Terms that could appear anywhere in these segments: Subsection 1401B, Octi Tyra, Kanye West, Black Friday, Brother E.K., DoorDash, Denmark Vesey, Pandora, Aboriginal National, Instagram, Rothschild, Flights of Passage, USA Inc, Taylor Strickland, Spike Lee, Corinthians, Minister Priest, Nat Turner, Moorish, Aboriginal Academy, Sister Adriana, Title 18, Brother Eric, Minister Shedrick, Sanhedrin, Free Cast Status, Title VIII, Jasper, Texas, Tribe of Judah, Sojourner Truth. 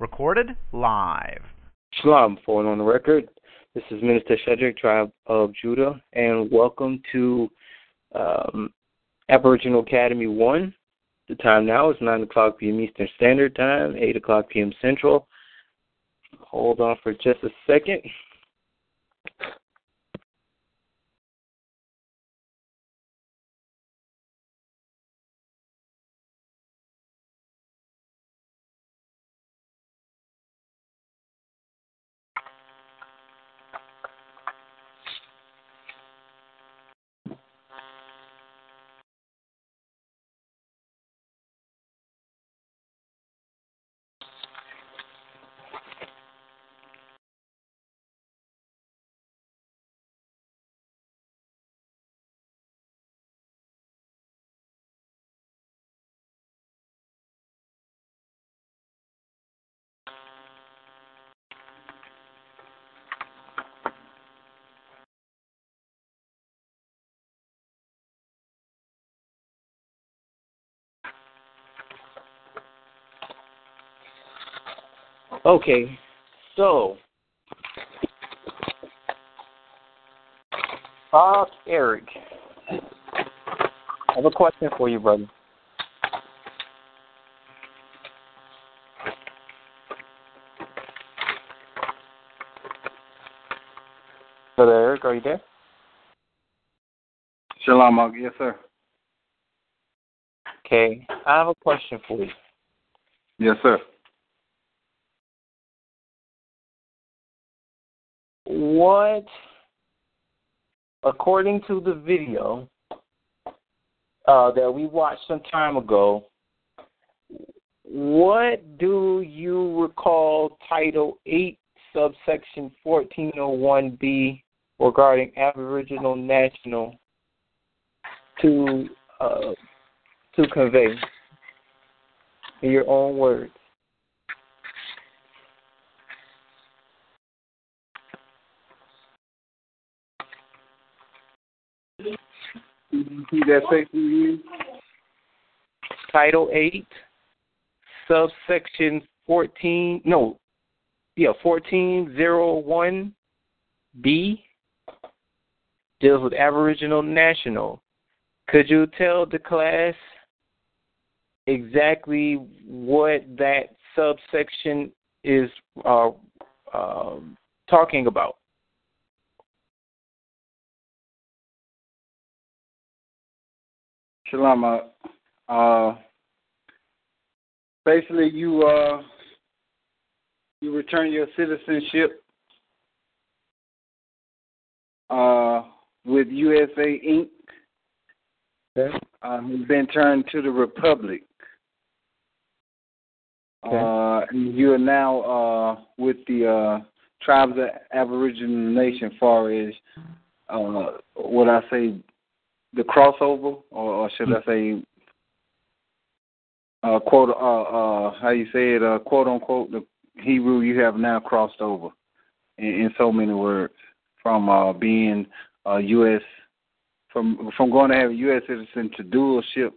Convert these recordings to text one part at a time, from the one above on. Recorded live. Shalom, falling on the record. This is Minister Shedrick, Tribe of Judah, and welcome to Aboriginal Academy 1. The time now is 9 o'clock p.m. Eastern Standard Time, 8 o'clock p.m. Central. Hold on for just a second. Okay, so, Eric, I have a question for you, brother. Brother Eric, are you there? Shalom, Ogg. Yes, sir. Okay, I have a question for you. Yes, sir. What, according to the video that we watched some time ago, what do you recall Title VIII, Subsection 1401B, regarding Aboriginal National to convey in your own words? That section, Title 8, subsection 1401B deals with Aboriginal National. Could you tell the class exactly what that subsection is talking about? Shalom. Basically, you return your citizenship with USA Inc. Okay. It's been turned to the Republic. Okay. And you are now with the Tribes of Aboriginal Nation, far as what I say. The crossover, or should I say, quote, how you say it, quote unquote, the Hebrew you have now crossed over, in so many words, from being U.S. from going to have a U.S. citizen to dualship,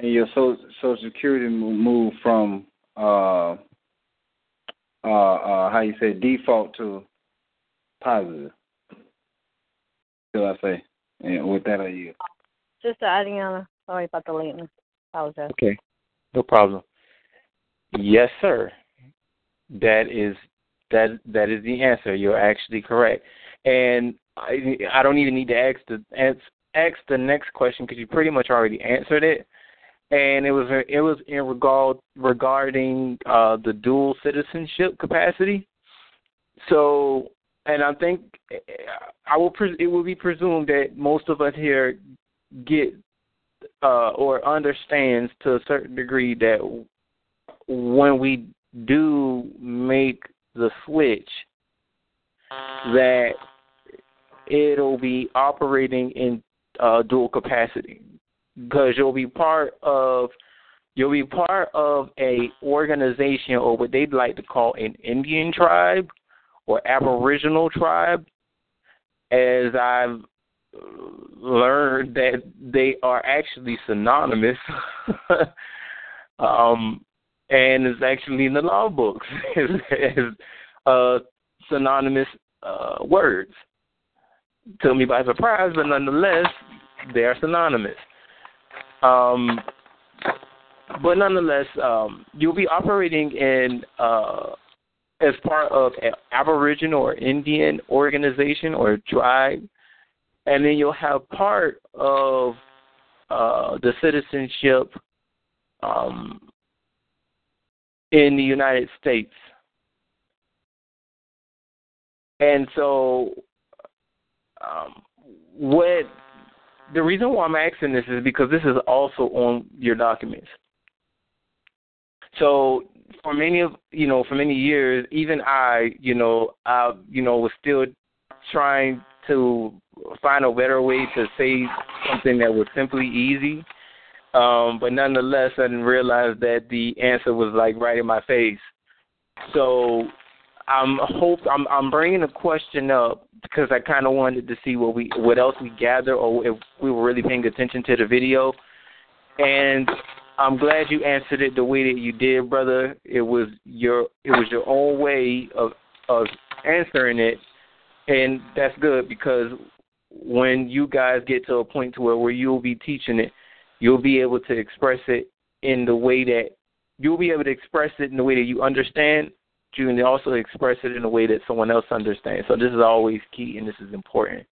and your Social Security move from how you say default to positive. I say, and with that, I yield. Sister Adriana, sorry about the lateness. Apologize. Okay, no problem. Yes, sir. That is the answer. You're actually correct, and I don't even need to ask the next question because you pretty much already answered it, and it was in regarding the dual citizenship capacity. So. And I think it will be presumed that most of us here get or understands to a certain degree that when we do make the switch, that it'll be operating in dual capacity, because you'll be part of a organization, or what they'd like to call an Indian tribe or Aboriginal tribe, as I've learned that they are actually synonymous, and it's actually in the law books as synonymous words. Took me by surprise, but nonetheless, they are synonymous. But nonetheless, you'll be operating in as part of an Aboriginal or Indian organization or tribe, and then you'll have part of the citizenship in the United States. And so the reason why I'm asking this is because this is also on your documents. So for many years, even I was still trying to find a better way to say something that was simply easy. But nonetheless, I didn't realize that the answer was like right in my face. So I'm bringing the question up because I kind of wanted to see what else we gather, or if we were really paying attention to the video. And I'm glad you answered it the way that you did, brother. It was your own way of answering it, and that's good, because when you guys get to a point to where you'll be teaching it, you'll be able to express it in the way that you understand. You can also express it in a way that someone else understands. So this is always key, and this is important.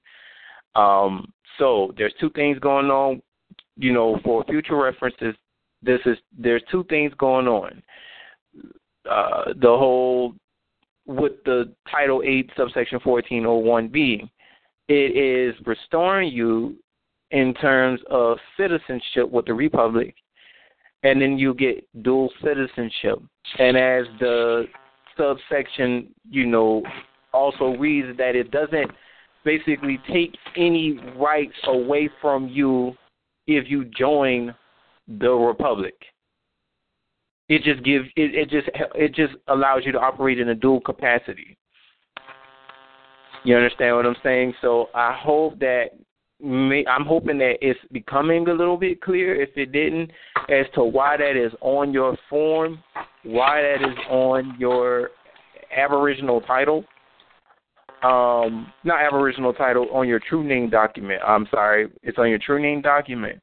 So there's two things going on, for future references. There's two things going on. With the Title VIII, Subsection 1401B, it is restoring you in terms of citizenship with the Republic, and then you get dual citizenship. And as the subsection, also reads that it doesn't basically take any rights away from you if you join the Republic. It just gives it just allows you to operate in a dual capacity. You understand what I'm saying? So I hope that I'm hoping that it's becoming a little bit clear, if it didn't, as to why that is on your form, why that is on your Aboriginal title. Not Aboriginal title, on your true name document. I'm sorry. It's on your true name document.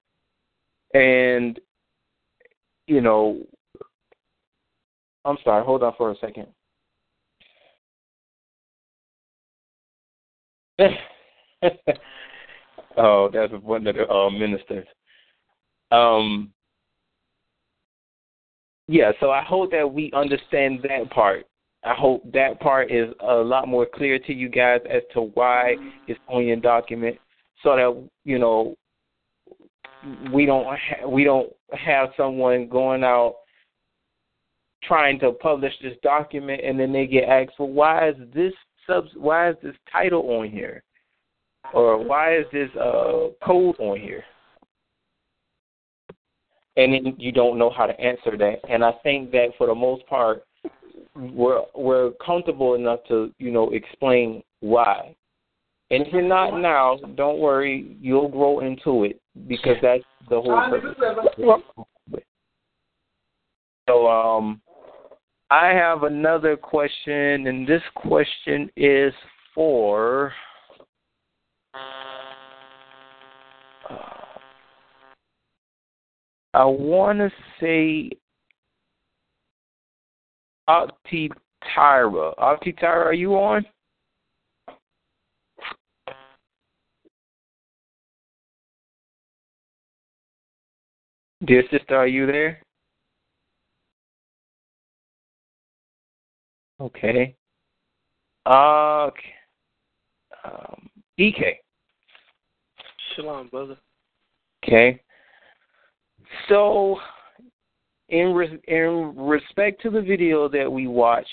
And, I'm sorry. Hold on for a second. Oh, that's one of the ministers. Yeah, so I hope that we understand that part. I hope that part is a lot more clear to you guys as to why it's on your document, so that, we don't have someone going out trying to publish this document, and then they get asked, well, why is this title on here? Or why is this code on here? And then you don't know how to answer that. And I think that for the most part, we're comfortable enough to, explain why. And if you're not now, don't worry. You'll grow into it, because that's the whole purpose. So I have another question, and this question is for... I want to say Octi Tyra. Octi Tyra, are you on? Dear sister, are you there? Okay. E.K. Shalom, brother. Okay? So, in respect to the video that we watched,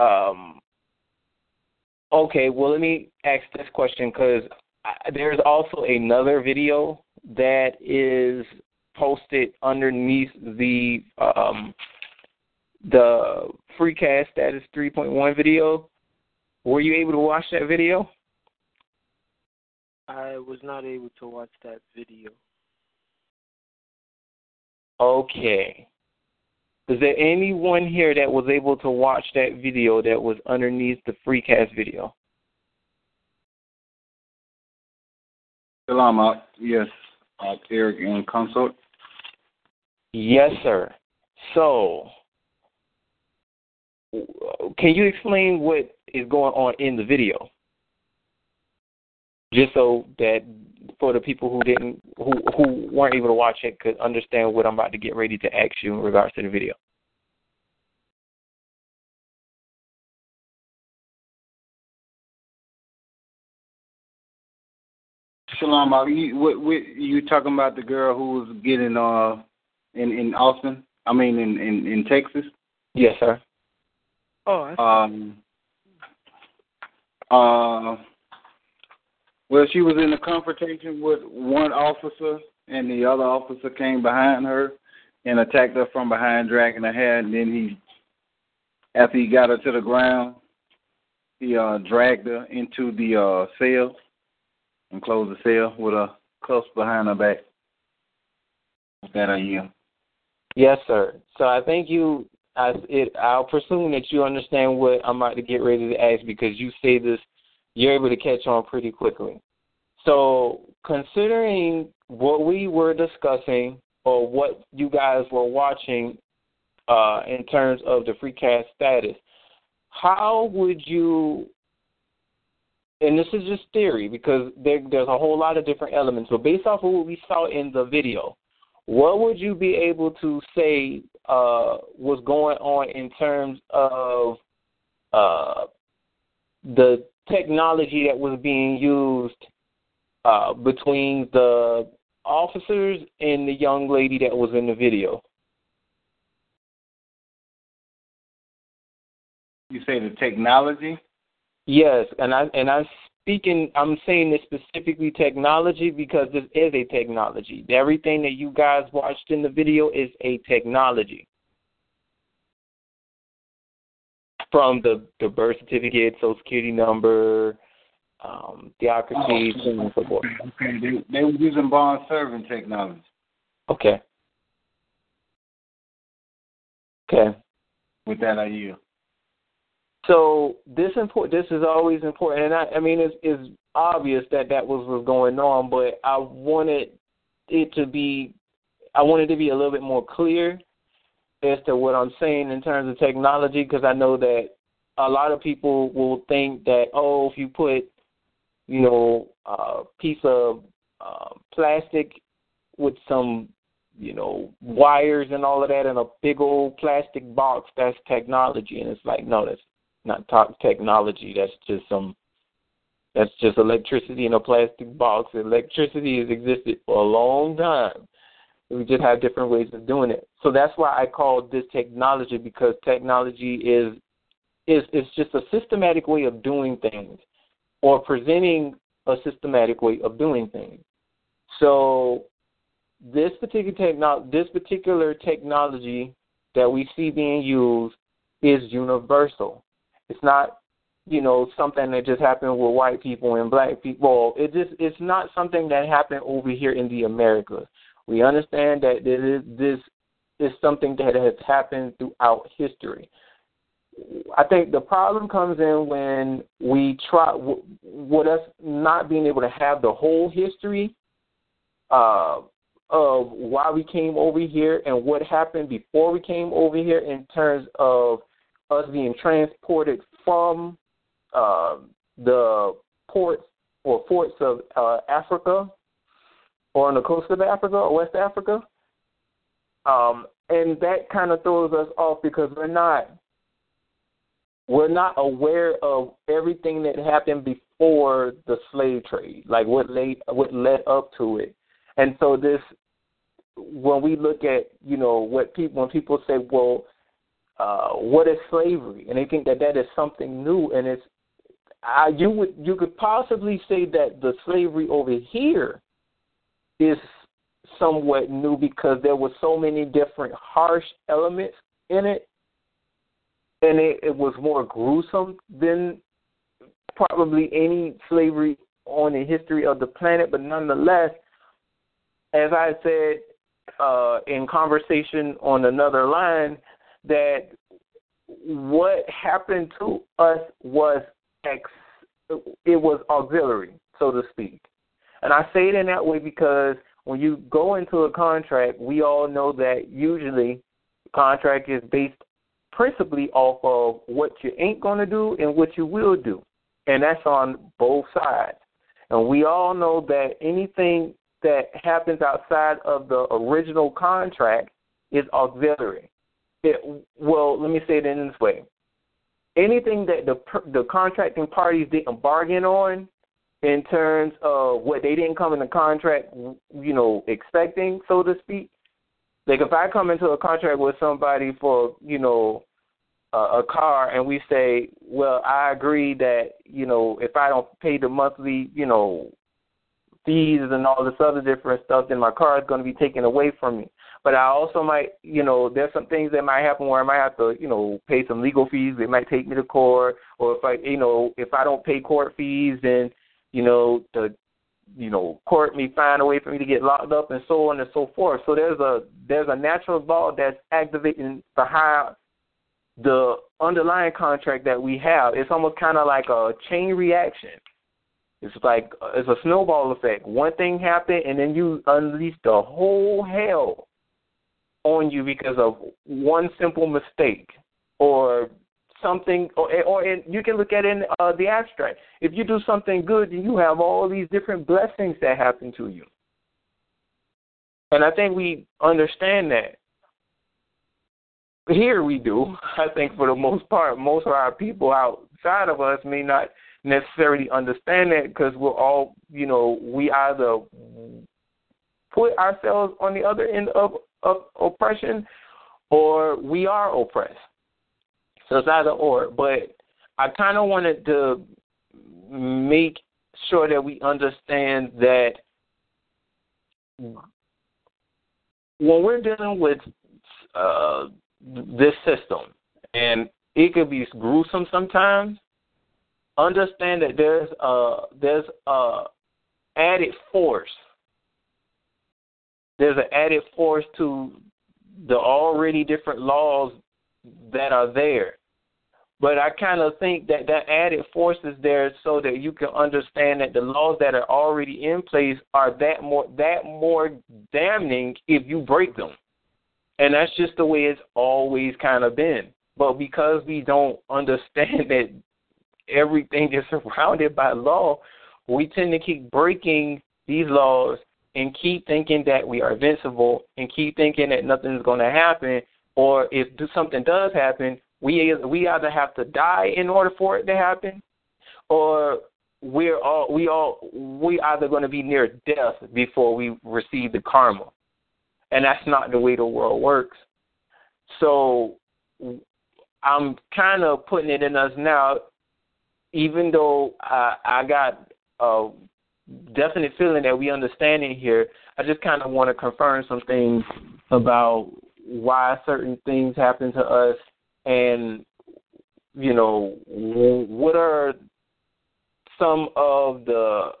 okay, well, let me ask this question, because there's also another video that is posted underneath the Free Cast Status 3.1 video. Were you able to watch that video? I was not able to watch that video. Okay. Is there anyone here that was able to watch that video that was underneath the Free Cast video? Salam, yes, Eric and consort. Yes, sir. So, can you explain what is going on in the video? Just so that for the people who didn't, who weren't able to watch it, could understand what I'm about to get ready to ask you in regards to the video. Shalom, you talking about the girl who was getting in Austin? I mean, in Texas. Yes, sir. Oh. Well, she was in a confrontation with one officer, and the other officer came behind her and attacked her from behind, dragging her hair. And then after he got her to the ground, he dragged her into the cell and closed the cell with a cuff behind her back. Is that a you? Yes, sir. So I think I'll presume that you understand what I'm about to get ready to ask, because you say this, you're able to catch on pretty quickly. So considering what we were discussing or what you guys were watching in terms of the Free Cast Status, how would you, and this is just theory because there's a whole lot of different elements, but based off of what we saw in the video, what would you be able to say was going on in terms of the technology that was being used between the officers and the young lady that was in the video? You say the technology? Yes, I'm saying this specifically technology because this is a technology. Everything that you guys watched in the video is a technology. From the birth certificate, social security number, theocracy, and so forth. Okay. They were using bond serving technology. Okay. Okay. With that idea. So this is always important, and I mean it's obvious that was going on, but I wanted it to be a little bit more clear as to what I'm saying in terms of technology, because I know that a lot of people will think that, oh, if you put, a piece of plastic with some, wires and all of that in a big old plastic box, that's technology. And it's like, no, that's not technology. That's just electricity in a plastic box. Electricity has existed for a long time. We just have different ways of doing it. So that's why I call this technology, because technology is just a systematic way of doing things, or presenting a systematic way of doing things. So this particular technology that we see being used is universal. It's not, something that just happened with white people and black people. It's not something that happened over here in the Americas. We understand that this is something that has happened throughout history. I think the problem comes in when we try, with us not being able to have the whole history of why we came over here and what happened before we came over here in terms of us being transported from the ports of Africa, or on the coast of Africa or West Africa. And that kind of throws us off, because we're not aware of everything that happened before the slave trade, like what led up to it. And so this, when we look at, you know, what people, when people say, well, what is slavery? And they think that that is something new. And it's, you could possibly say that the slavery over here is somewhat new because there were so many different harsh elements in it, and it was more gruesome than probably any slavery on the history of the planet. But nonetheless, as I said in conversation on another line, that what happened to us was auxiliary, so to speak. And I say it in that way because when you go into a contract, we all know that usually the contract is based principally off of what you ain't going to do and what you will do. And that's on both sides. And we all know that anything that happens outside of the original contract is auxiliary. Well, let me say it in this way. Anything that the contracting parties didn't bargain on, in terms of what they didn't come in the contract, you know, expecting, so to speak. Like if I come into a contract with somebody for, you know, a car, and we say, well, I agree that, you know, if I don't pay the monthly, you know, fees and all this other different stuff, then my car is going to be taken away from me. But I also might, you know, there's some things that might happen where I might have to, you know, pay some legal fees. They might take me to court, or if I, you know, if I don't pay court fees, then you know, court me, find a way for me to get locked up, and so on and so forth. So there's a natural law that's activating behind the underlying contract that we have. It's almost kind of like a chain reaction. It's like it's a snowball effect. One thing happened, and then you unleash the whole hell on you because of one simple mistake or something, or you can look at it in the abstract. If you do something good, then you have all these different blessings that happen to you. And I think we understand that. Here we do. I think for the most part, most of our people outside of us may not necessarily understand that because we're all, you know, we either put ourselves on the other end of oppression or we are oppressed. So it's either or, but I kind of wanted to make sure that we understand that when we're dealing with this system, and it could be gruesome sometimes, understand that there's a added force. There's an added force to the already different laws that are there. But I kind of think that that added force is there so that you can understand that the laws that are already in place are that more damning if you break them. And that's just the way it's always kind of been. But because we don't understand that everything is surrounded by law, we tend to keep breaking these laws and keep thinking that we are invincible and keep thinking that nothing's going to happen, or if something does happen, we either have to die in order for it to happen, or we either going to be near death before we receive the karma. And that's not the way the world works. So I'm kind of putting it in us now, even though I got a definite feeling that we understand it here, I just kind of want to confirm some things about why certain things happen to us, and, you know, what are some of the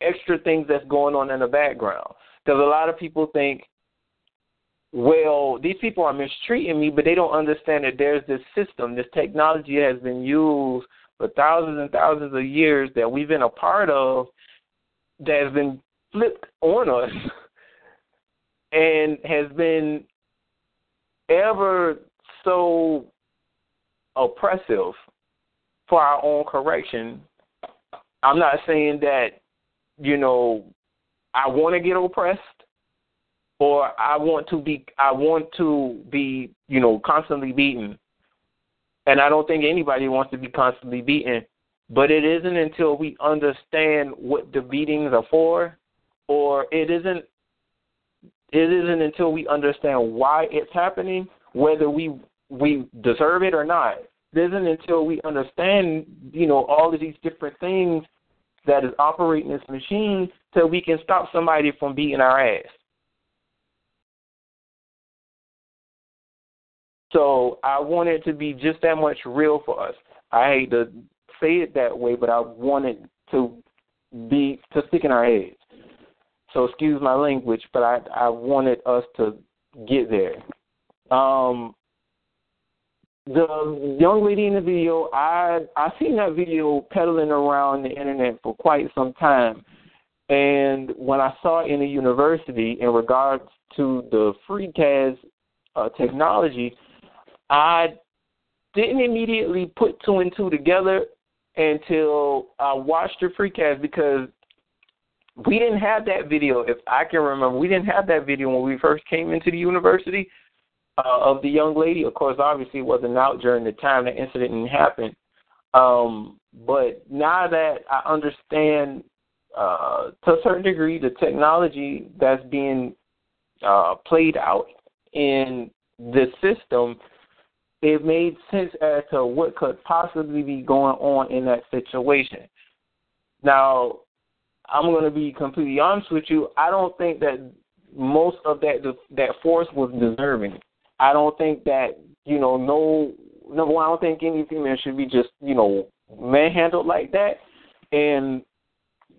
extra things that's going on in the background? Because a lot of people think, well, these people are mistreating me, but they don't understand that there's this system, this technology has been used for thousands and thousands of years that we've been a part of that has been flipped on us and has been ever so oppressive for our own correction. I'm not saying that, you know, I want to get oppressed or I want to be, you know, constantly beaten. And I don't think anybody wants to be constantly beaten, but it isn't until we understand what the beatings are for, or it isn't it isn't until we understand why it's happening, whether we deserve it or not. It isn't until we understand, you know, all of these different things that is operating this machine till we can stop somebody from beating our ass. So I want it to be just that much real for us. I hate to say it that way, but I want it to stick in our heads. So excuse my language, but I wanted us to get there. The young lady in the video, I seen that video peddling around the internet for quite some time. And when I saw it in a university in regards to the free cast technology, I didn't immediately put two and two together until I watched the free cast, because we didn't have that video. If I can remember, we didn't have that video when we first came into the university of the young lady. Of course, obviously, it wasn't out during the time the incident didn't happen. But now that I understand to a certain degree the technology that's being played out in the system, it made sense as to what could possibly be going on in that situation. Now, I'm going to be completely honest with you. I don't think that most of that force was deserving. I don't think that, you know, number one, I don't think any female should be just, you know, manhandled like that and,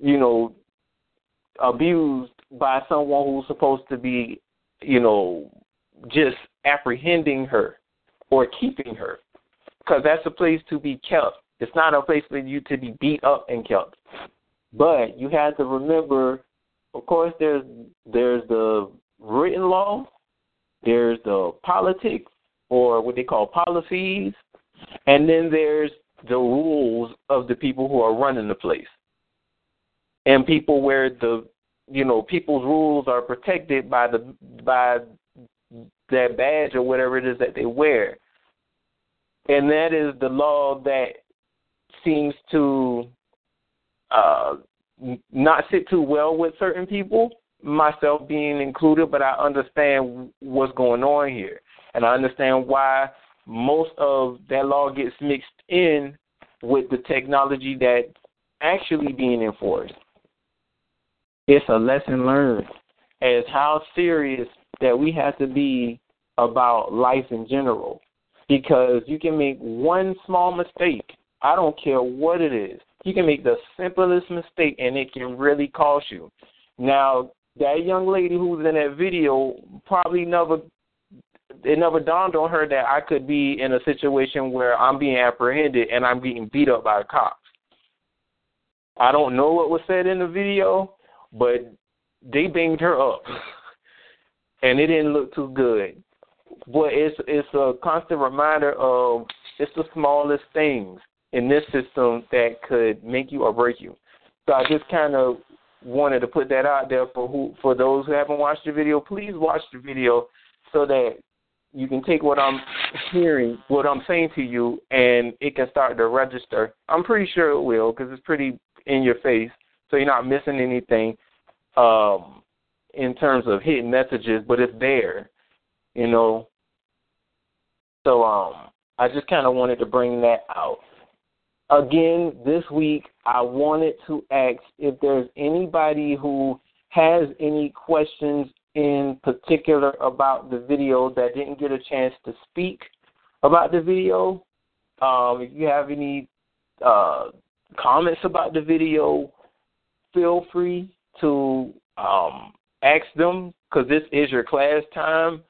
you know, abused by someone who's supposed to be, you know, just apprehending her or keeping her, because that's a place to be kept. It's not a place for you to be beat up and kept. But you have to remember, of course, there's the written law, there's the politics, or what they call policies, and then there's the rules of the people who are running the place. And people where the, you know, people's rules are protected by their badge or whatever it is that they wear. And that is the law that seems to not sit too well with certain people, myself being included, but I understand what's going on here. And I understand why most of that law gets mixed in with the technology that's actually being enforced. It's a lesson learned as how serious that we have to be about life in general, because you can make one small mistake. I don't care what it is. You can make the simplest mistake, and it can really cost you. Now, that young lady who was in that video probably never dawned on her that I could be in a situation where I'm being apprehended and I'm getting beat up by cops. I don't know what was said in the video, but they banged her up. And it didn't look too good. But it's a constant reminder of it's the smallest things in this system that could make you or break you. So I just kind of wanted to put that out there for those who haven't watched the video. Please watch the video so that you can take what I'm hearing, what I'm saying to you, and it can start to register. I'm pretty sure it will, because it's pretty in your face, so you're not missing anything. In terms of hidden messages, but it's there, you know. So I just kind of wanted to bring that out. Again, this week I wanted to ask if there's anybody who has any questions in particular about the video that didn't get a chance to speak about the video. If you have any comments about the video, feel free to ask them, because this is your class time.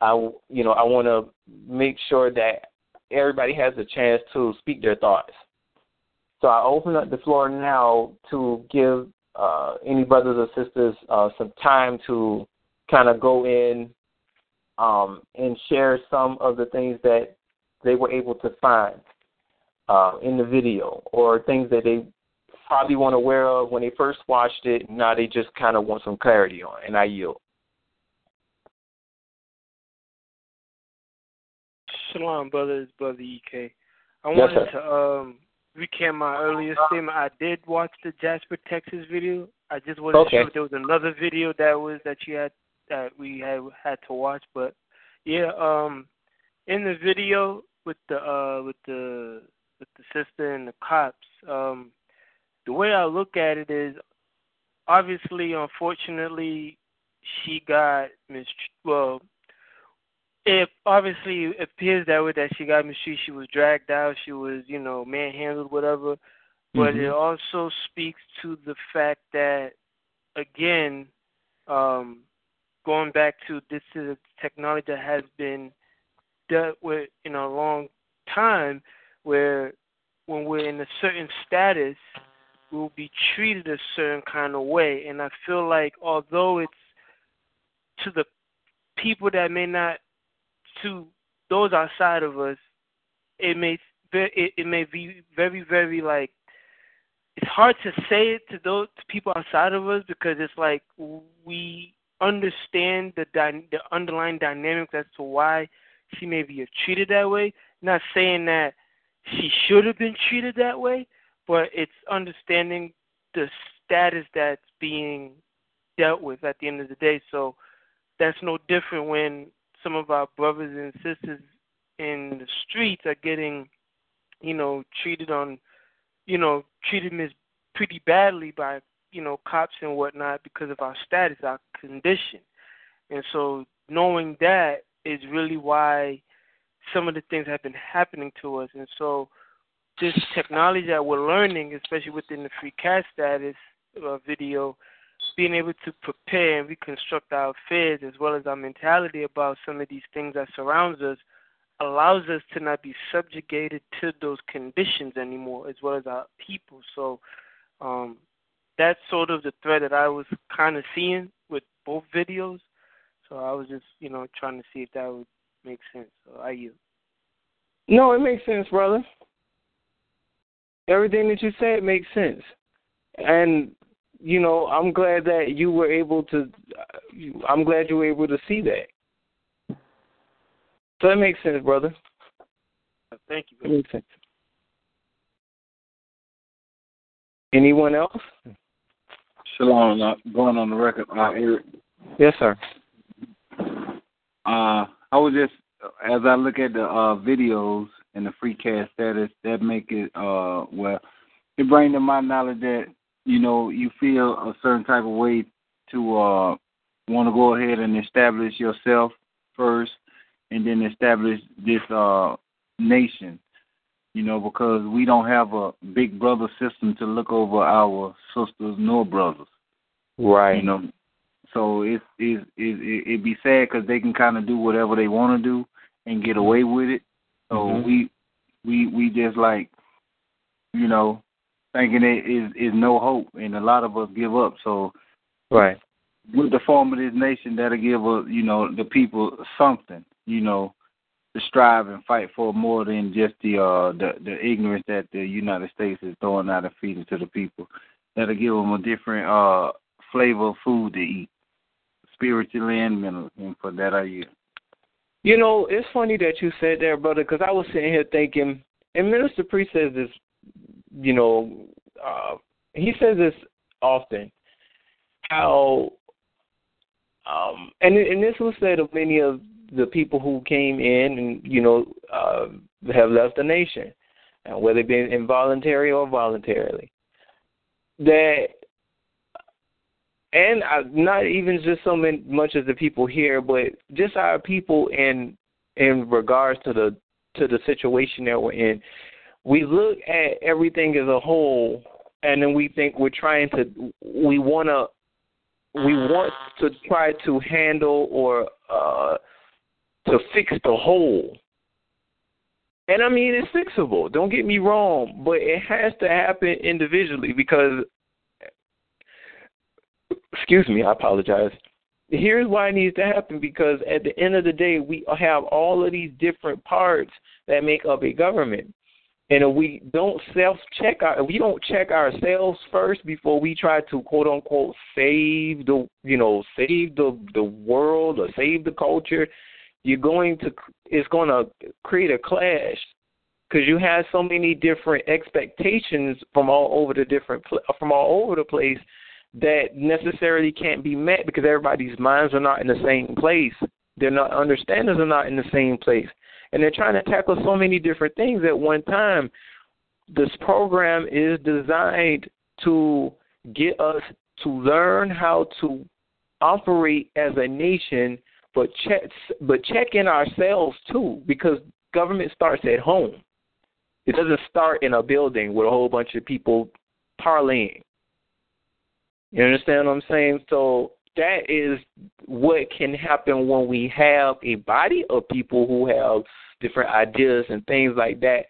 I want to make sure that everybody has a chance to speak their thoughts. So I open up the floor now to give any brothers or sisters some time to kind of go in and share some of the things that they were able to find in the video, or things that they probably weren't aware of when they first watched it. Now they just kind of want some clarity on it, and I yield. Shalom, brothers, Brother E.K. I wanted to recant my earlier statement. I did watch the Jasper, Texas video. I just wasn't sure if there was another video that you had that we had to watch. But yeah, in the video with the sister and the cops, the way I look at it is, obviously, unfortunately, she got it obviously appears that way, that she got mistreated. She was dragged out. She was, manhandled, whatever. But it also speaks to the fact that, again, going back to this is a technology that has been dealt with in a long time, where when we're in a certain status, we'll be treated a certain kind of way. And I feel like, although it's to the people that may not, to those outside of us, it may be very, very, like, it's hard to say it to those people outside of us, because it's like we understand the underlying dynamics as to why she may be treated that way. Not saying that she should have been treated that way, but it's understanding the status that's being dealt with at the end of the day. So that's no different when some of our brothers and sisters in the streets are getting, treated pretty badly by, cops and whatnot, because of our status, our condition. And so knowing that is really why some of the things have been happening to us. And so this technology that we're learning, especially within the Free Cast Status video, being able to prepare and reconstruct our affairs as well as our mentality about some of these things that surrounds us, allows us to not be subjugated to those conditions anymore, as well as our people. So that's sort of the thread that I was kind of seeing with both videos. So I was just, trying to see if that would make sense. So I yield. No, it makes sense, brother. Everything that you said makes sense. And, I'm glad that you were able to, see that. So that makes sense, brother. Thank you, brother. That makes sense. Anyone else? Shalom. Going on the record, Eric. Yes, sir. I was just, as I look at the videos and the Free Cast Status, that make it, it brings to my knowledge that, you feel a certain type of way to want to go ahead and establish yourself first, and then establish this nation, because we don't have a big brother system to look over our sisters nor brothers. Right. So it'd be sad, because they can kind of do whatever they want to do and get away with it. So we just like, thinking it is no hope, and a lot of us give up. So right. With the form of this nation, that'll give us, the people something, to strive and fight for more than just the ignorance that the United States is throwing out and feeding to the people. That'll give them a different flavor of food to eat, spiritually and mentally. And for that, I use. It's funny that you said that, brother, because I was sitting here thinking, and Minister Priest says this, he says this often, how. And this was said of many of the people who came in and, have left the nation, whether it be involuntary or voluntarily. Not even just so much as the people here, but just our people in regards to the situation that we're in. We look at everything as a whole, and then we think we want to try to handle or to fix the whole. And, it's fixable. Don't get me wrong, but it has to happen individually because, excuse me, I apologize. Here's why it needs to happen, because at the end of the day, we have all of these different parts that make up a government. And if we don't check ourselves first before we try to quote unquote save the save the world or save the culture, it's going to create a clash, because you have so many different expectations from all over the place that necessarily can't be met because everybody's minds are not in the same place. Their understandings are not in the same place. And they're trying to tackle so many different things at one time. This program is designed to get us to learn how to operate as a nation, but check in ourselves too, because government starts at home. It doesn't start in a building with a whole bunch of people parlaying. You understand what I'm saying? So that is what can happen when we have a body of people who have different ideas and things like that,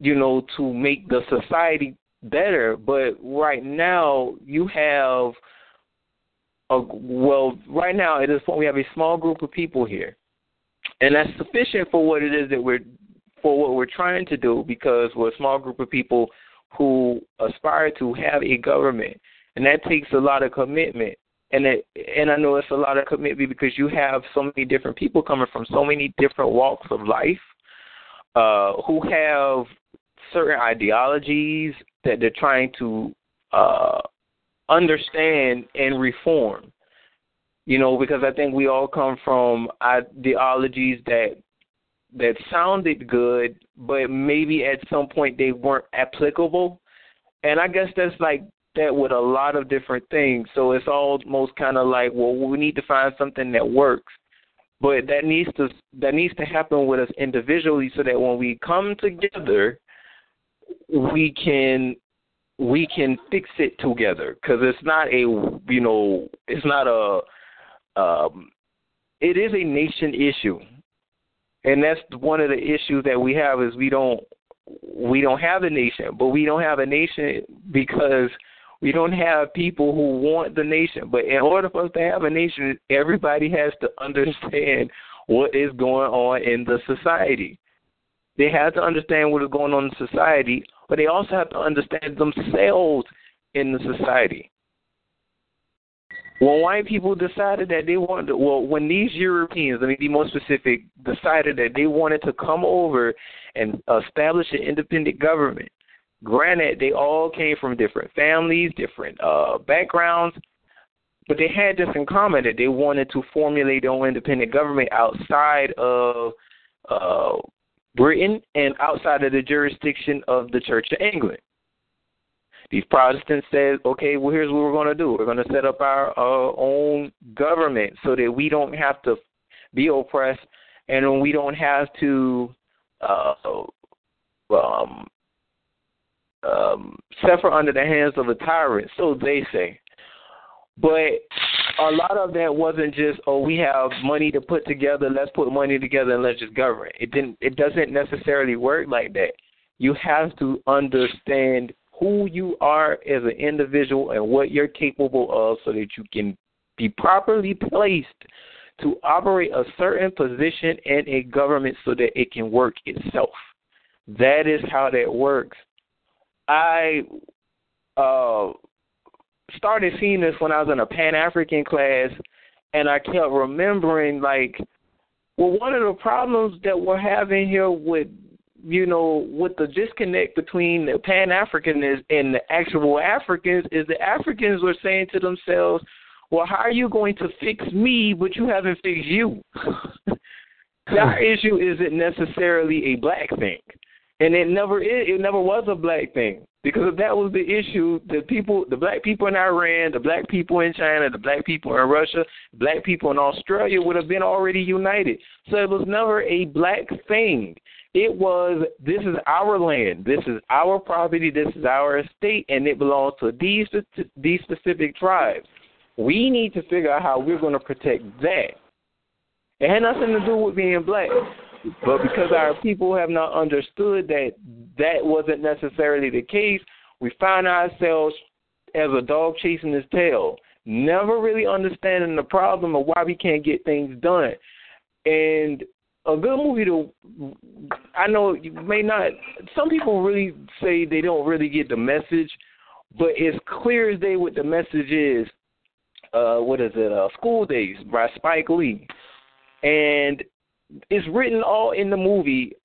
you know, to make the society better. But right now you have at this point we have a small group of people here, and that's sufficient for what it is that we're trying to do, because we're a small group of people who aspire to have a government, and that takes a lot of commitment. And I know it's a lot of commitment because you have so many different people coming from so many different walks of life who have certain ideologies that they're trying to understand and reform, you know, because I think we all come from ideologies that sounded good, but maybe at some point they weren't applicable. And I guess that's like that with a lot of different things. So it's almost kind of like, well, we need to find something that works. But that needs to happen with us individually, so that when we come together, we can fix it together. Because it is a nation issue, and that's one of the issues that we have, is we don't have a nation. But we don't have a nation because we don't have people who want the nation. But in order for us to have a nation, everybody has to understand what is going on in the society. They have to understand what is going on in society, but they also have to understand themselves in the society. When white people decided that they wanted to, well, when these Europeans, let me be more specific, decided that they wanted to come over and establish an independent government, granted, they all came from different families, different backgrounds, but they had this in common, that they wanted to formulate their own independent government outside of Britain and outside of the jurisdiction of the Church of England. These Protestants said, okay, well, here's what we're going to do. We're going to set up our own government so that we don't have to be oppressed, and we don't have to suffer under the hands of a tyrant, so they say. But a lot of that wasn't just, oh, we have money to put together, let's put money together and let's just govern. It doesn't necessarily work like that. You have to understand who you are as an individual and what you're capable of, so that you can be properly placed to operate a certain position in a government so that it can work itself. That is how that works. I started seeing this when I was in a Pan-African class, and I kept remembering, like, well, one of the problems that we're having here with, you know, with the disconnect between the Pan-Africanists and the actual Africans, is the Africans were saying to themselves, well, how are you going to fix me, but you haven't fixed you? Our issue isn't necessarily a black thing. And it never was a black thing, because if that was the issue, the black people in Iran, the black people in China, the black people in Russia, black people in Australia would have been already united. So it was never a black thing. It was, this is our land, this is our property, this is our estate, and it belongs to these specific tribes. We need to figure out how we're going to protect that. It had nothing to do with being black. But because our people have not understood that that wasn't necessarily the case, we find ourselves as a dog chasing his tail, never really understanding the problem of why we can't get things done. And a good movie I know you may not, some people really say they don't really get the message, but it's clear as day what the message is. School Daze by Spike Lee. And it's written all in the movie.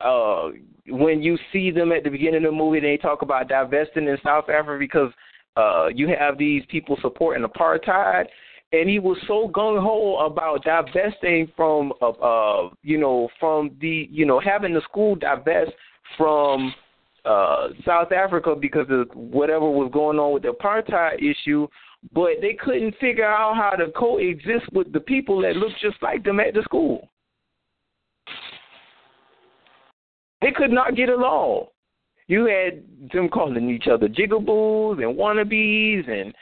When you see them at the beginning of the movie, they talk about divesting in South Africa because You have these people supporting apartheid, and he was so gung-ho about divesting from, having the school divest from South Africa because of whatever was going on with the apartheid issue, but they couldn't figure out how to coexist with the people that looked just like them at the school. They could not get along. You had them calling each other jigaboos and wannabes and,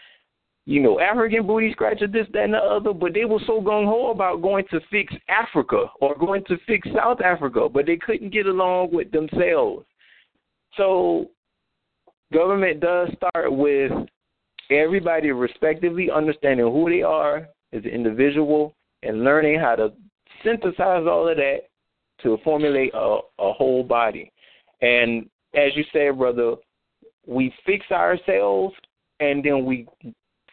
African booty scratchers, this, that, and the other, but they were so gung-ho about going to fix Africa or going to fix South Africa, but they couldn't get along with themselves. So government does start with everybody respectively understanding who they are as an individual and learning how to synthesize all of that to formulate a whole body. And as you said, brother, we fix ourselves and then we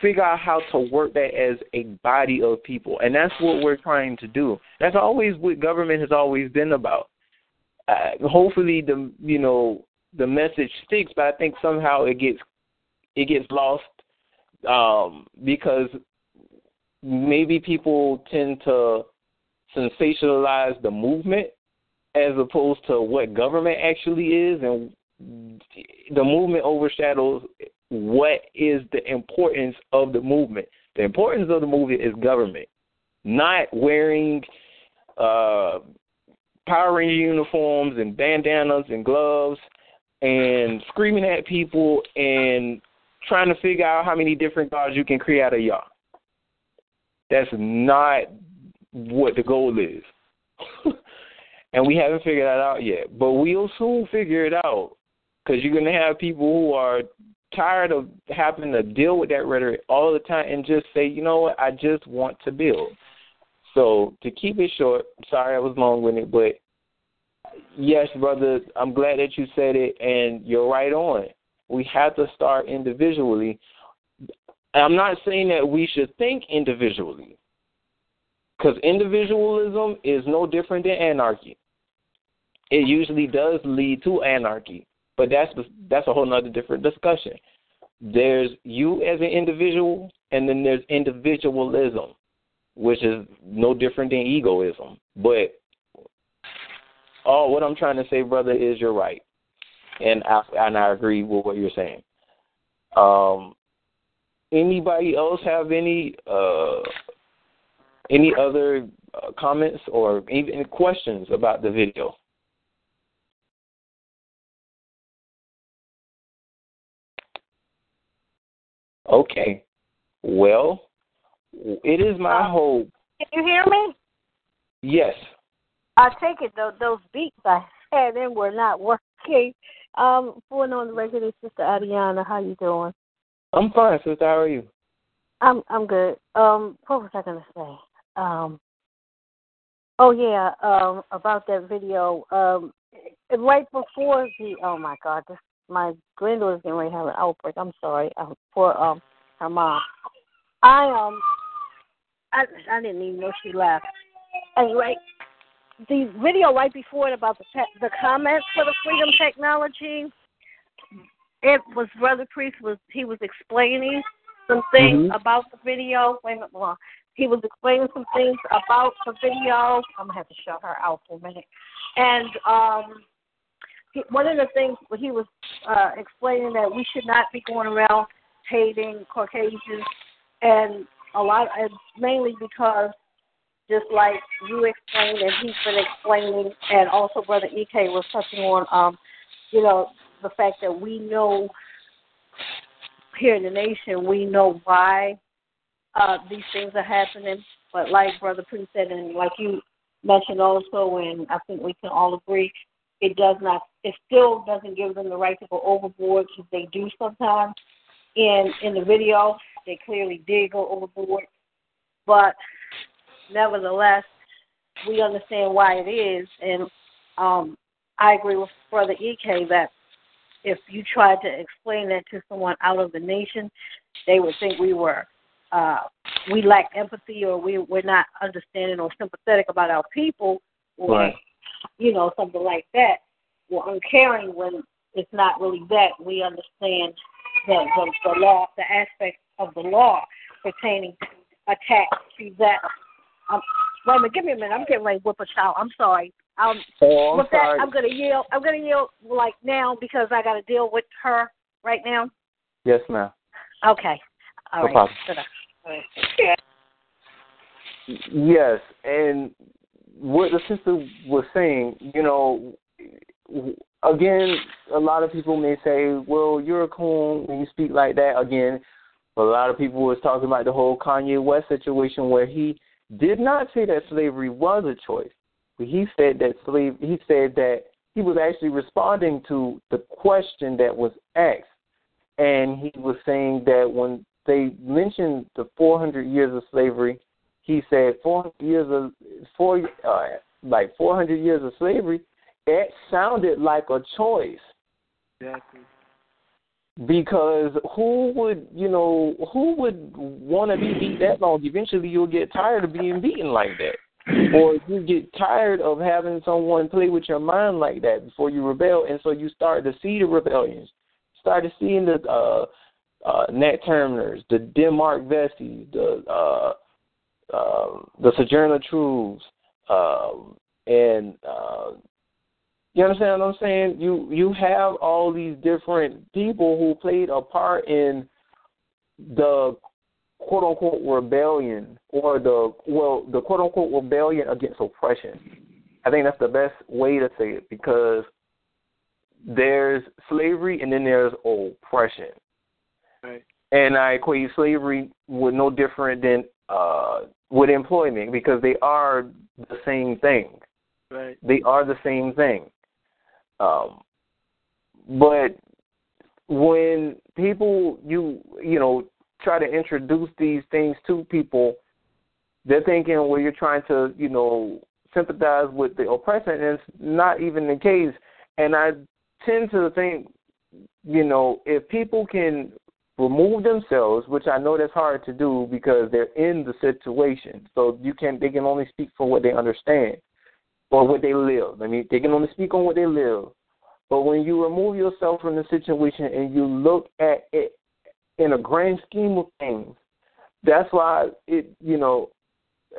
figure out how to work that as a body of people. And that's what we're trying to do. That's always what government has always been about. Hopefully, the message sticks, but I think somehow it gets lost because maybe people tend to sensationalize the movement as opposed to what government actually is, and the movement overshadows what is the importance of the movement. The importance of the movement is government, not wearing Power Ranger uniforms and bandanas and gloves and screaming at people and trying to figure out how many different gods you can create out of y'all. That's not what the goal is. And we haven't figured that out yet. But we'll soon figure it out, because you're going to have people who are tired of having to deal with that rhetoric all the time and just say, you know what, I just want to build. So to keep it short, sorry I was long-winded, but yes, brother, I'm glad that you said it, and you're right on. We have to start individually. I'm not saying that we should think individually, because individualism is no different than anarchy. It usually does lead to anarchy, but that's a whole other different discussion. There's you as an individual, and then there's individualism, which is no different than egoism. But what I'm trying to say, brother, is you're right, and I agree with what you're saying. Anybody else have any other comments or even questions about the video? Okay. Well, it is my hope. Can you hear me? Yes. I take it, though, those beats I had in were not working. Going on the regular, Sister Adriana, how you doing? I'm fine, sister. How are you? I'm good. What was I going to say? About that video. Right before the, oh, my God, my granddaughter's getting ready to have an outbreak. I'm sorry for her mom. I didn't even know she left. Anyway, the video right before it about the comments for the freedom technology, it was Brother Priest was explaining some things about the video. Wait a minute, well, he was explaining some things about the video. I'm gonna have to shut her out for a minute. And one of the things he was explaining that we should not be going around hating Caucasians. And a lot, and mainly because, just like you explained and he's been explaining, and also Brother E.K. was touching on, the fact that we know here in the nation, we know why these things are happening. But like Brother Priest said, and like you mentioned also, and I think we can all agree, it still doesn't give them the right to go overboard, because they do sometimes. In the video, they clearly did go overboard, but nevertheless, we understand why it is, and I agree with Brother E.K. that if you tried to explain that to someone out of the nation, they would think we lack empathy, or we're not understanding or sympathetic about our people, or right, something like that, or uncaring, when it's not really that. We understand the law, the aspects of the law pertaining to attacks, possession. Wait a minute, give me a minute. I'm getting ready to whip a child. I'm sorry. That, I'm gonna yield like now because I gotta deal with her right now. Yes, ma'am. Okay. All right. Yes, and what the sister was saying, you know, again, a lot of people may say, well, you're a coon when you speak like that. Again, a lot of people was talking about the whole Kanye West situation where he did not say that slavery was a choice. But he said that he was actually responding to the question that was asked. And he was saying that when they mentioned the 400 years of slavery, he said 400 years of slavery, it sounded like a choice. Exactly. Because who would want to be beat that long? Eventually you'll get tired of being beaten like that. Or you get tired of having someone play with your mind like that before you rebel. And so you start to see the rebellions. Started seeing the Nat Turners, the Denmark Vesey, the Sojourner Truth, and you understand what I'm saying? You have all these different people who played a part in the quote unquote rebellion or the quote unquote rebellion against oppression. I think that's the best way to say it because there's slavery and then there's oppression. Right. And I equate slavery with no different than with employment because they are the same thing. Right. They are the same thing. But when people, you know, try to introduce these things to people, they're thinking, well, you're trying to, you know, sympathize with the oppressor, and it's not even the case. And I tend to think, you know, if people can remove themselves, which I know that's hard to do because they're in the situation, so they can only speak for what they understand or what they live. I mean, they can only speak on what they live. But when you remove yourself from the situation and you look at it in a grand scheme of things, that's why it, you know,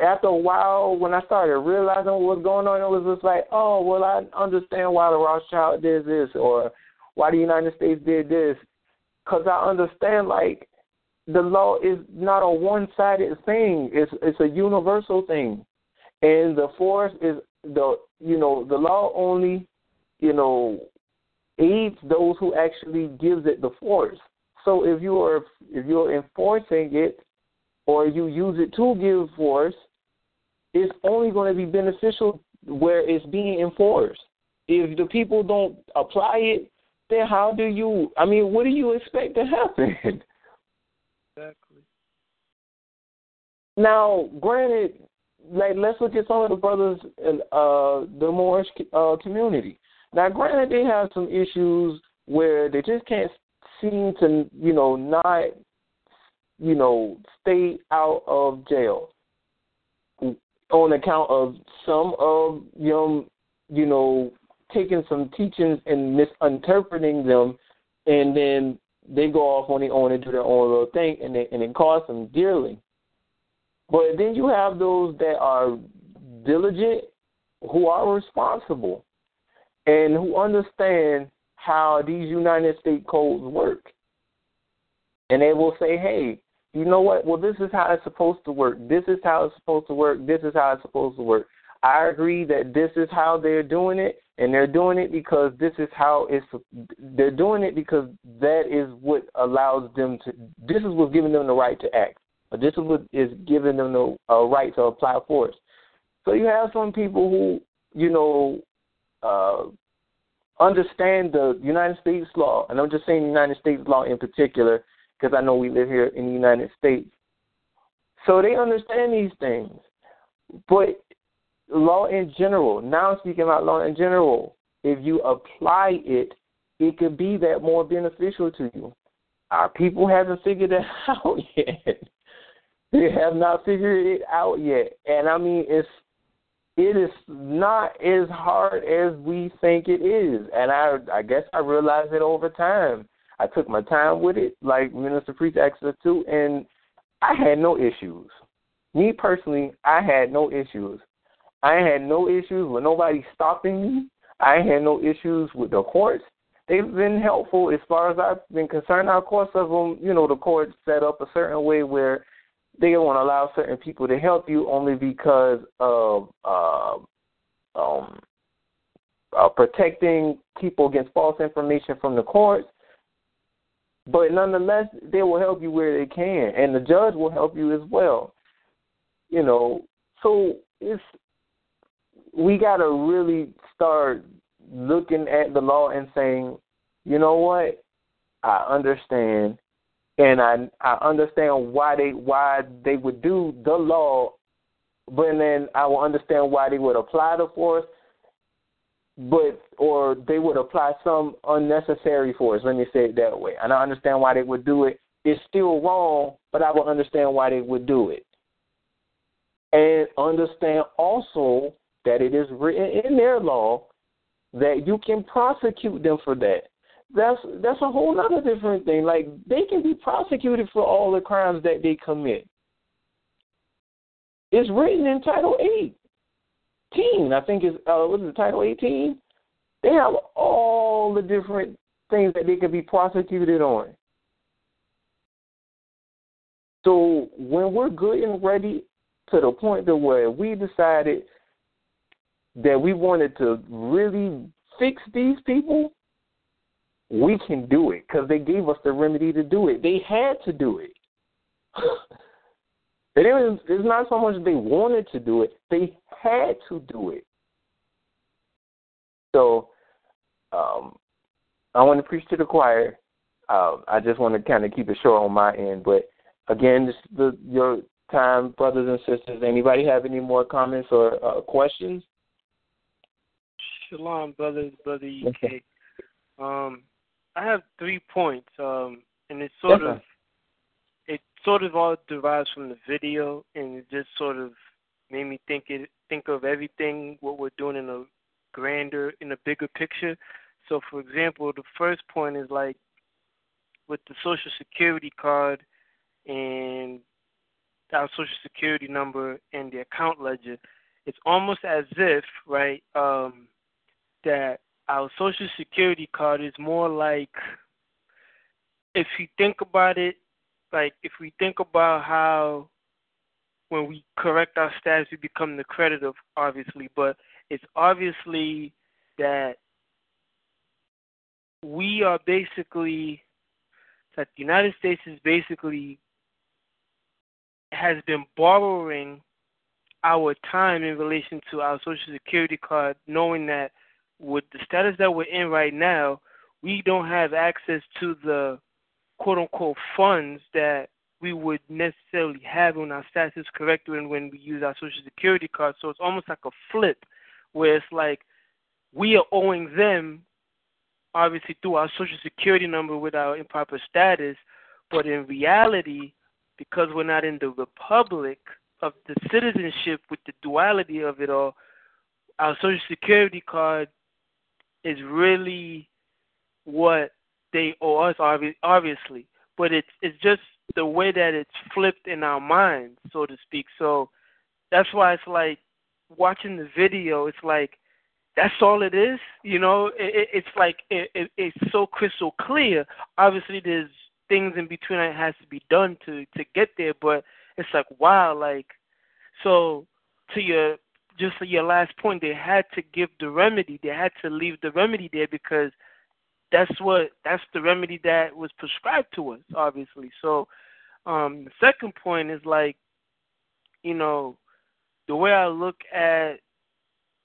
after a while, when I started realizing what was going on, it was just like, oh, well, I understand why the Rothschild did this or why the United States did this, because I understand, like, the law is not a one-sided thing. It's a universal thing. And the force is, the law only, aids those who actually gives it the force. So if you're enforcing it, or you use it to give force, it's only going to be beneficial where it's being enforced. If the people don't apply it, then what do you expect to happen? Exactly. Now, granted, like, let's look at some of the brothers in the Moorish community. Now, granted, they have some issues where they just can't seem to, not... stay out of jail on account of some of them, taking some teachings and misinterpreting them, and then they go off on their own and do their own little thing, and it costs them dearly. But then you have those that are diligent, who are responsible, and who understand how these United States codes work. And they will say, hey, you know what? Well, this is how it's supposed to work. This is how it's supposed to work. This is how it's supposed to work. I agree that this is how they're doing it, and they're doing it because they're doing it because that is what allows them to. This is what's giving them the right to act. Or this is what is giving them the right to apply force. So you have some people who, understand the United States law, and I'm just saying United States law in particular, because I know we live here in the United States. So they understand these things. But law in general, now I'm speaking about law in general, if you apply it, it could be that more beneficial to you. Our people haven't figured it out yet. They have not figured it out yet. And, I mean, it is not as hard as we think it is. And I guess I realized it over time. I took my time with it, like Minister Priest asked us to, and I had no issues. Me personally, I had no issues. I had no issues with nobody stopping me. I had no issues with the courts. They've been helpful as far as I've been concerned. Now, of course, of them, you know, the courts set up a certain way where they don't want to allow certain people to help you only because of protecting people against false information from the courts. But nonetheless, they will help you where they can, and the judge will help you as well. You know, so it's we got to really start looking at the law and saying, you know what, I understand, and I understand why they would do the law, but then I will understand why they would apply the force, or they would apply some unnecessary force. Let me say it that way. And I understand why they would do it. It's still wrong, but I will understand why they would do it. And understand also that it is written in their law that you can prosecute them for that. That's a whole other different thing. Like, they can be prosecuted for all the crimes that they commit. It's written in Title 18, I think it's, Title 18? They have all the different things that they can be prosecuted on. So when we're good and ready to the point to where we decided that we wanted to really fix these people, we can do it because they gave us the remedy to do it. They had to do it. It's not so much they wanted to do it. They had to do it. So I want to preach to the choir. I just want to kind of keep it short on my end. But, again, this is your time, brothers and sisters. Anybody have any more comments or questions? Shalom, brothers, Brother E.K. Okay. I have 3 points, and it's sort of all derives from the video, and it just sort of made me think of everything what we're doing in a bigger picture. So, for example, the first point is like with the Social Security card and our Social Security number and the account ledger. It's almost as if, right, that our Social Security card is more like, if you think about it, like if we think about how when we correct our status, we become the creditor, obviously, but it's obviously that we are basically, that the United States is basically has been borrowing our time in relation to our Social Security card, knowing that with the status that we're in right now, we don't have access to the quote-unquote funds that we would necessarily have when our status is correct and when we use our Social Security card. So it's almost like a flip where it's like we are owing them, obviously, through our Social Security number with our improper status, but in reality, because we're not in the republic of the citizenship with the duality of it all, our Social Security card is really what they owe us, obviously. But it's just the way that it's flipped in our minds, so to speak. So that's why it's like watching the video, it's like that's all it is. You know, it's so crystal clear. Obviously, there's things in between that has to be done to get there, but it's like, wow, like, so to your, just to your last point, they had to give the remedy. They had to leave the remedy there because that's the remedy that was prescribed to us, obviously. So the second point is like, you know, the way I look at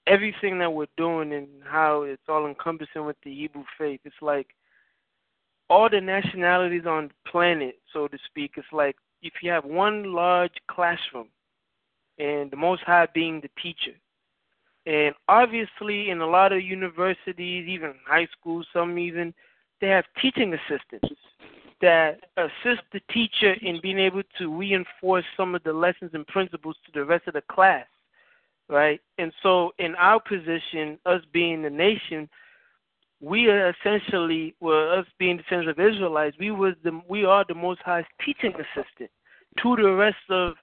everything that we're doing and how it's all encompassing with the Hebrew faith, it's like all the nationalities on the planet, so to speak, it's like if you have one large classroom, and the Most High being the teacher. And obviously in a lot of universities, even high schools, some even, they have teaching assistants that assist the teacher in being able to reinforce some of the lessons and principles to the rest of the class, right? And so in our position, us being the nation, we are essentially, well, us being the sons of Israelites, we are the Most High's teaching assistant to the rest of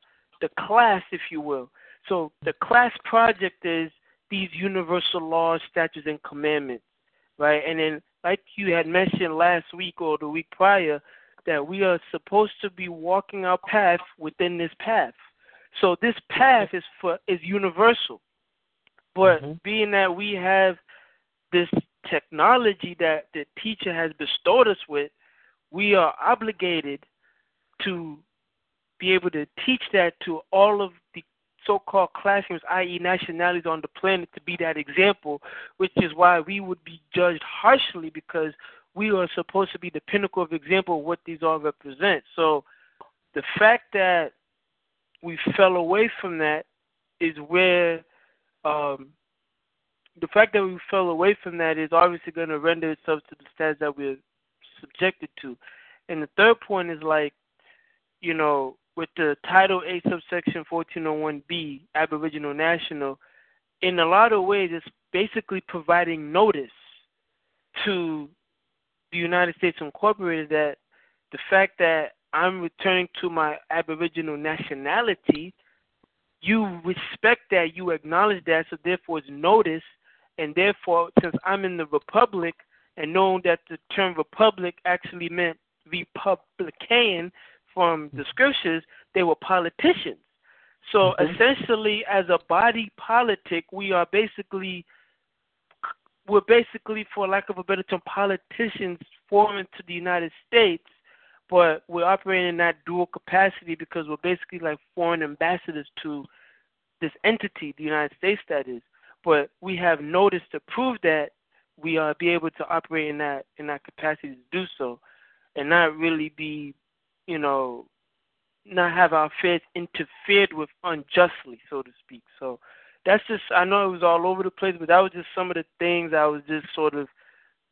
the class, if you will. So the class project is these universal laws, statutes, and commandments, right? And then, like you had mentioned last week or the week prior, that we are supposed to be walking our path within this path. So this path is universal. But being that we have this technology that the teacher has bestowed us with, we are obligated to be able to teach that to all of the so-called classrooms, i.e. nationalities on the planet, to be that example, which is why we would be judged harshly, because we are supposed to be the pinnacle of example of what these all represent. So the fact that we fell away from that is where is obviously going to render itself to the status that we're subjected to. And the third point is, like, you know, with the Title VIII, Subsection 1401B, Aboriginal National, in a lot of ways it's basically providing notice to the United States Incorporated that the fact that I'm returning to my Aboriginal nationality, you respect that, you acknowledge that, so therefore it's notice, and therefore since I'm in the Republic, and knowing that the term Republic actually meant republican from the scriptures, they were politicians. So essentially, as a body politic, we are basically, for lack of a better term, politicians foreign to the United States, but we're operating in that dual capacity because we're basically like foreign ambassadors to this entity, the United States, that is. But we have notice to prove that we are be able to operate in that capacity to do so, and not really be, you know, not have our affairs interfered with unjustly, so to speak. So that's just, I know it was all over the place, but that was just some of the things I was just sort of,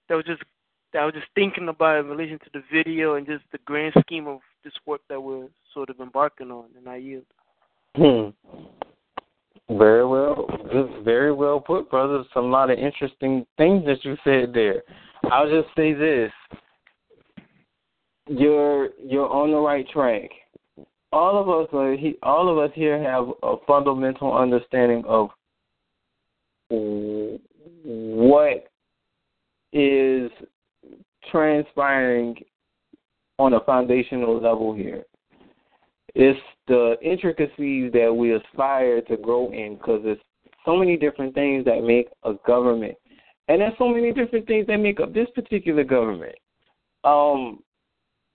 that I was just thinking about in relation to the video and just the grand scheme of this work that we're sort of embarking on, and I yield. Very well. Just very well put, brother. Some lot of interesting things that you said there. I'll just say this. You're on the right track. All of us here have a fundamental understanding of what is transpiring on a foundational level here. It's the intricacies that we aspire to grow in, because there's so many different things that make a government, and there's so many different things that make up this particular government.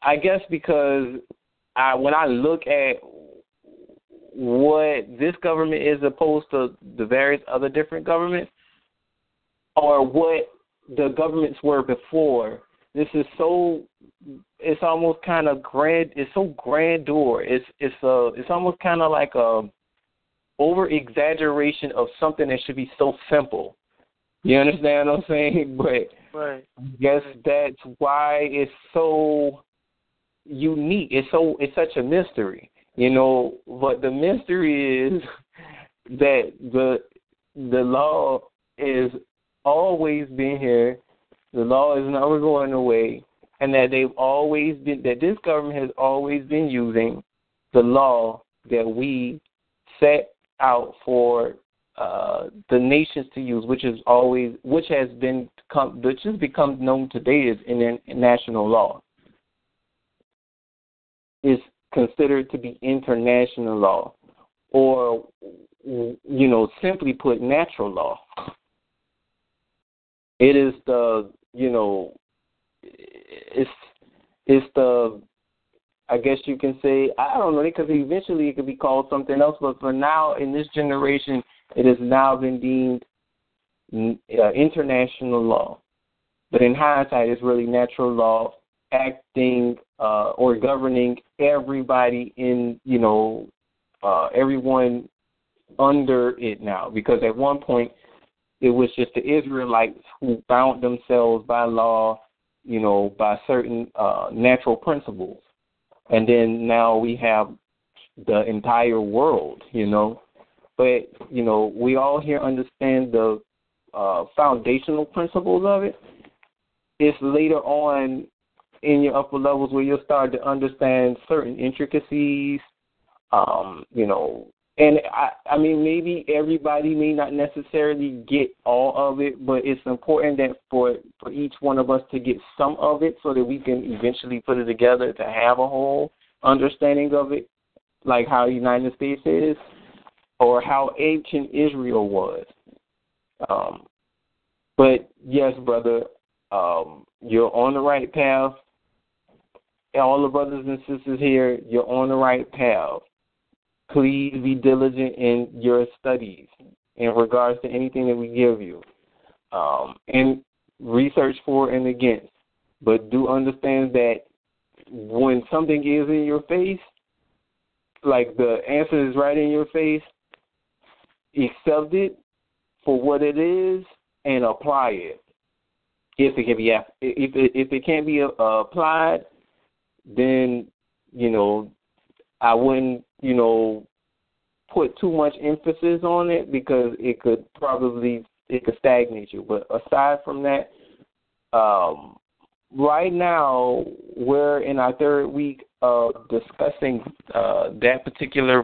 I guess because when I look at what this government is opposed to the various other different governments, or what the governments were before, this is so, it's almost kind of grand. It's so grandeur. It's almost kind of like a over exaggeration of something that should be so simple. You understand what I'm saying? But right. I guess that's why it's so unique. It's such a mystery, you know. But the mystery is that the law is always been here. The law is never going away, and that this government has always been using the law that we set out for the nations to use, which has become known today as international law. It's considered to be international law, or, you know, simply put, natural law. It is the, you know, it's the, I guess you can say, I don't know, because eventually it could be called something else, but for now, in this generation, it has now been deemed international law. But in hindsight, it's really natural law acting or governing everybody in, you know, everyone under it now, because at one point, it was just the Israelites who bound themselves by law, you know, by certain natural principles. And then now we have the entire world, you know. But, you know, we all here understand the foundational principles of it. it's later on in your upper levels where you'll start to understand certain intricacies, you know. And, I mean, maybe everybody may not necessarily get all of it, but it's important that for each one of us to get some of it so that we can eventually put it together to have a whole understanding of it, like how the United States is or how ancient Israel was. But, yes, brother, you're on the right path. All the brothers and sisters here, you're on the right path. Please be diligent in your studies in regards to anything that we give you, and research for and against. But do understand that when something is in your face, like the answer is right in your face, accept it for what it is and apply it. If it can be, if it can't be applied, then, you know, I wouldn't, you know, put too much emphasis on it because it could stagnate you. But aside from that, right now we're in our third week of discussing that particular.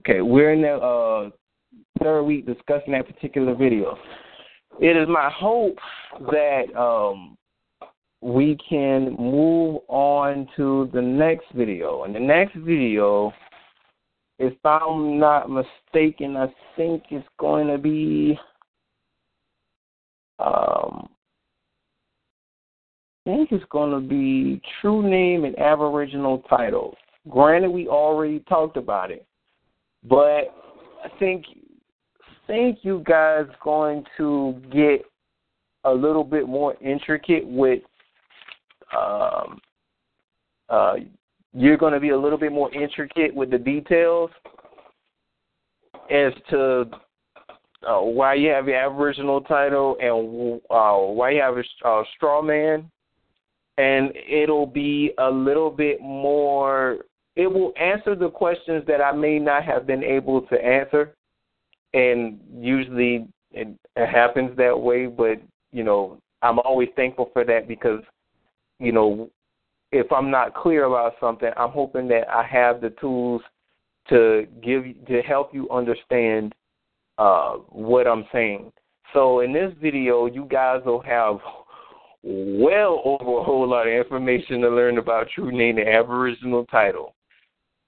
Okay, we're in the third week discussing that particular video. It is my hope that we can move on to the next video. And the next video, if I'm not mistaken, I think it's going to be True Name and Aboriginal Title. Granted, we already talked about it, but I think you guys going to get a little bit more intricate with you're going to be a little bit more intricate with the details as to why you have your Aboriginal title and why you have a straw man, and it'll be a little bit more, it will answer the questions that I may not have been able to answer, and usually it happens that way, but, you know, I'm always thankful for that because, you know, if I'm not clear about something, I'm hoping that I have the tools to help you understand what I'm saying. So in this video, you guys will have well over a whole lot of information to learn about True Name and Aboriginal Title.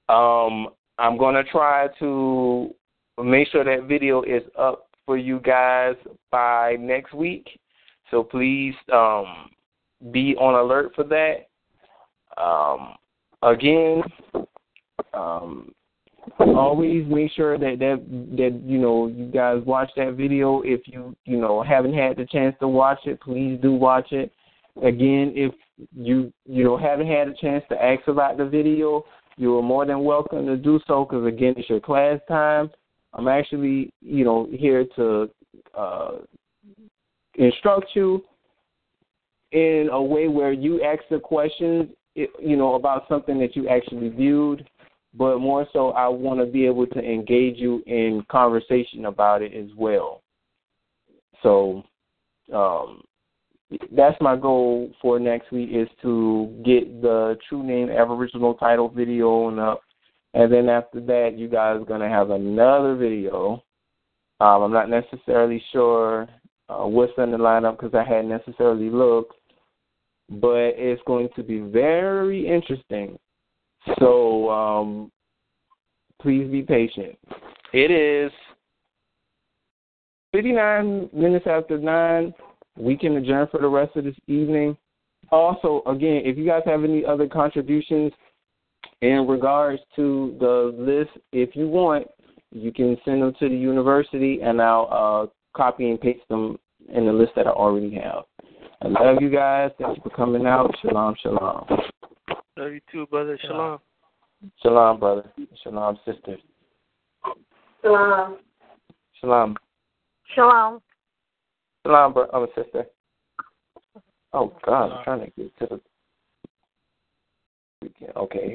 I'm going to try to make sure that video is up for you guys by next week. So please be on alert for that. Always make sure that you know, you guys watch that video. If you know, haven't had the chance to watch it, please do watch it. Again, if you know, haven't had a chance to ask about the video, you are more than welcome to do so because, again, it's your class time. I'm actually, you know, here to instruct you in a way where you ask the questions, you know, about something that you actually viewed, but more so I want to be able to engage you in conversation about it as well. So that's my goal for next week, is to get the True Name Aboriginal Title video on up, and then after that you guys are going to have another video. I'm not necessarily sure what's in the lineup because I hadn't necessarily looked, but it's going to be very interesting. So please be patient. It is 59 minutes after 9. We can adjourn for the rest of this evening. Also, again, if you guys have any other contributions in regards to the list, if you want, you can send them to the university, and I'll copy and paste them in the list that I already have. I love you guys. Thank you for coming out. Shalom, shalom. Love you too, brother. Shalom. Shalom, brother. Shalom, sister. Shalom. Shalom. Shalom. Shalom, brother. Oh, sister. Oh, God. I'm trying to get to the... Okay.